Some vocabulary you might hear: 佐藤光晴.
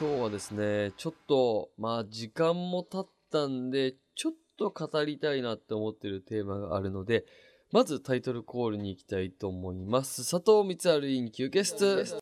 今日はですね、ちょっと、時間も経ったんで、ちょっと語りたいなって思ってるテーマがあるので、まずタイトルコールに行きたいと思います。佐藤光晴 in Q ゲスト。